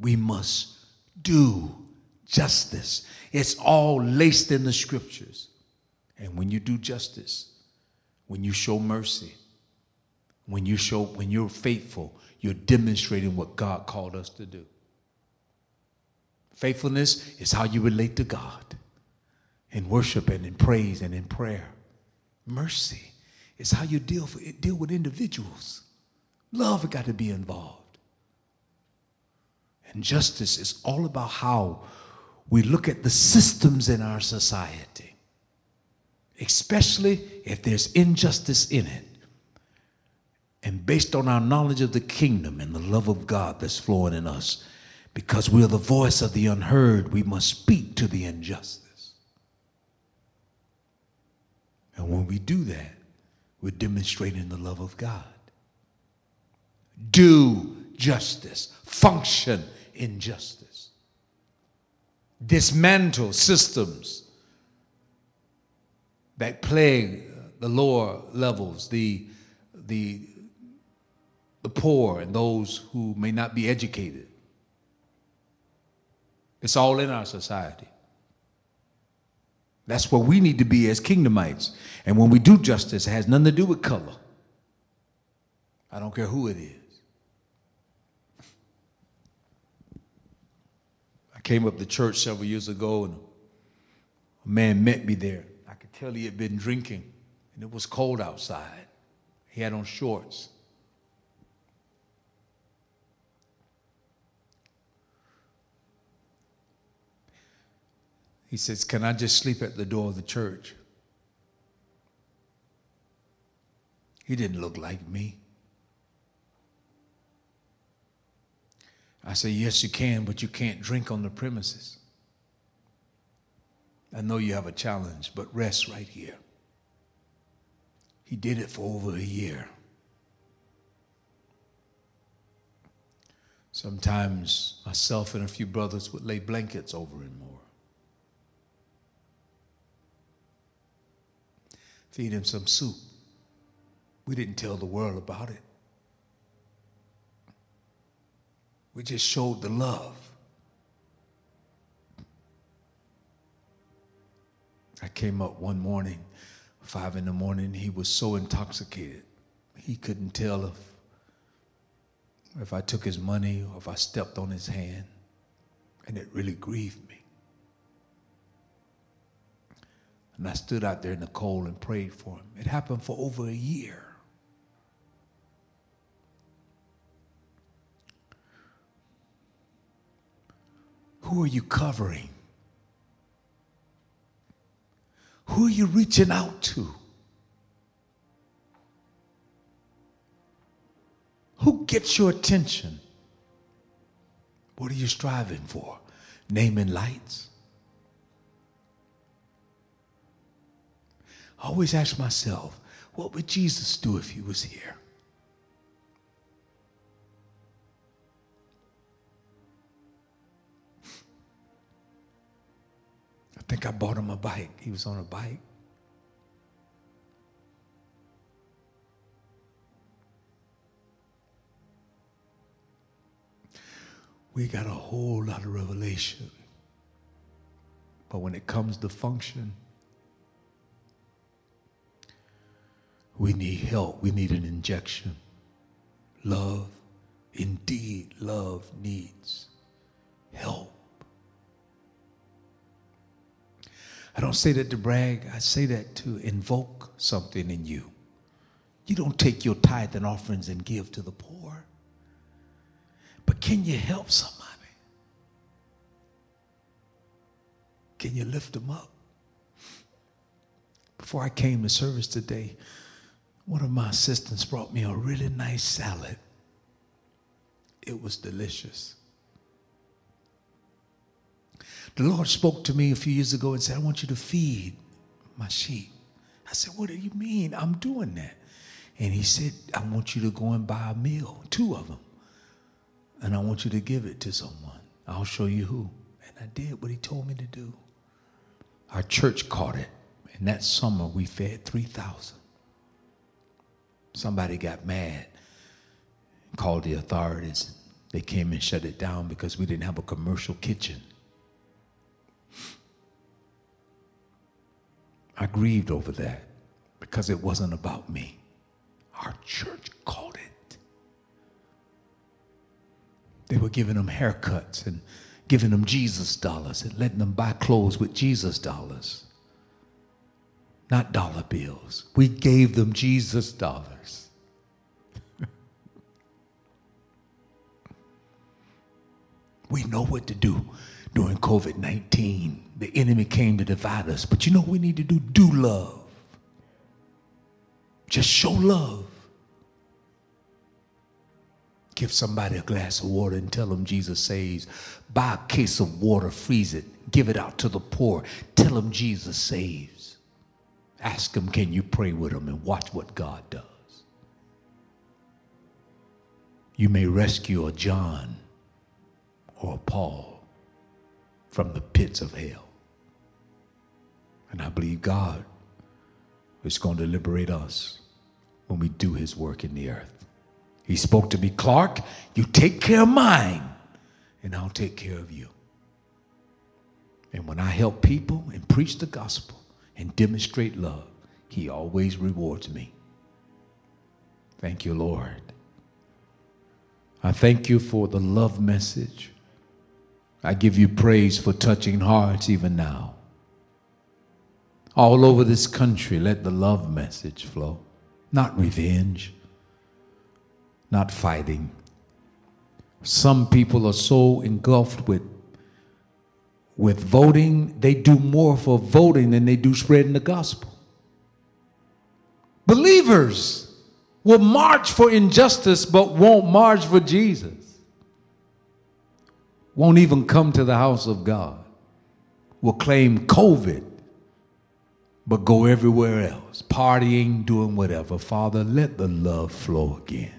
We must do justice. It's all laced in the scriptures. And when you do justice, when you show mercy, when you're faithful, you're demonstrating what God called us to do. Faithfulness is how you relate to God in worship and in praise and in prayer. Mercy is how you deal with individuals. Love got to be involved. And justice is all about how we look at the systems in our society, especially if there's injustice in it. And based on our knowledge of the kingdom and the love of God that's flowing in us, because we are the voice of the unheard, we must speak to the injustice. And when we do that, we're demonstrating the love of God. Do justice. Function in justice. Dismantle systems that plague the lower levels, the poor and those who may not be educated. It's all in our society. That's where we need to be as kingdomites. And when we do justice, it has nothing to do with color. I don't care who it is. I came up to church several years ago and a man met me there. I could tell he had been drinking and it was cold outside. He had on shorts. He says, "Can I just sleep at the door of the church?" He didn't look like me. I said, "Yes, you can, but you can't drink on the premises. I know you have a challenge, but rest right here." He did it for over a year. Sometimes myself and a few brothers would lay blankets over him more. Feed him some soup. We didn't tell the world about it. We just showed the love. I came up one morning, 5 a.m, he was so intoxicated. He couldn't tell if I took his money or if I stepped on his hand. And it really grieved me. And I stood out there in the cold and prayed for him. It happened for over a year. Who are you covering? Who are you reaching out to? Who gets your attention? What are you striving for? Name and lights? I always ask myself, what would Jesus do if he was here? I think I bought him a bike. He was on a bike. We got a whole lot of revelation But when it comes to function, we need help. We need an injection. Love, indeed, love needs help. I don't say that to brag. I say that to invoke something in you. You don't take your tithe and offerings and give to the poor. But can you help somebody? Can you lift them up? Before I came to service today, one of my assistants brought me a really nice salad. It was delicious. The Lord spoke to me a few years ago and said, I want you to feed my sheep. I said, what do you mean? I'm doing that. And he said, I want you to go and buy a meal, two of them. And I want you to give it to someone. I'll show you who. And I did what he told me to do. Our church caught it. And that summer we fed 3,000. Somebody got mad, called the authorities. They came and shut it down because we didn't have a commercial kitchen. I grieved over that because it wasn't about me. Our church called it. They were giving them haircuts and giving them Jesus dollars and letting them buy clothes with Jesus dollars, not dollar bills. We gave them Jesus dollars. We know what to do during COVID-19. The enemy came to divide us. But you know what we need to do? Do love. Just show love. Give somebody a glass of water and tell them Jesus saves. Buy a case of water, freeze it, give it out to the poor. Tell them Jesus saves. Ask them, can you pray with them, and watch what God does. You may rescue a John or a Paul from the pits of hell. And I believe God is going to liberate us when we do his work in the earth. He spoke to me, Clark, you take care of mine, and I'll take care of you. And when I help people and preach the gospel and demonstrate love, he always rewards me. Thank you, Lord. I thank you for the love message. I give you praise for touching hearts even now. All over this country, let the love message flow. Not revenge, not fighting. Some people are so engulfed with voting, they do more for voting than they do spreading the gospel. Believers will march for injustice but won't march for Jesus. Won't even come to the house of God, will claim COVID, but go everywhere else, partying, doing whatever. Father, let the love flow again.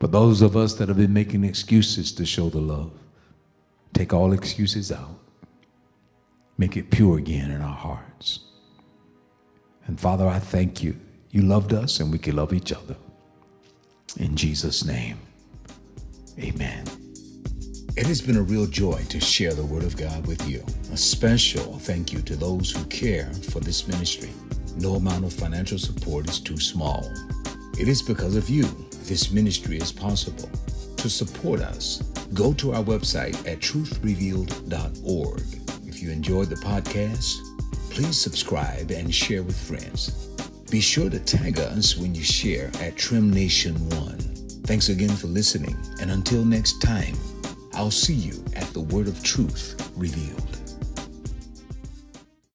For those of us that have been making excuses to show the love, take all excuses out. Make it pure again in our hearts. And Father, I thank you. You loved us and we can love each other. In Jesus' name, amen. It has been a real joy to share the Word of God with you. A special thank you to those who care for this ministry. No amount of financial support is too small. It is because of you this ministry is possible. To support us, go to our website at truthrevealed.org. If you enjoyed the podcast, please subscribe and share with friends. Be sure to tag us when you share at Trim Nation 1. Thanks again for listening, and until next time, I'll see you at the Word of Truth Revealed.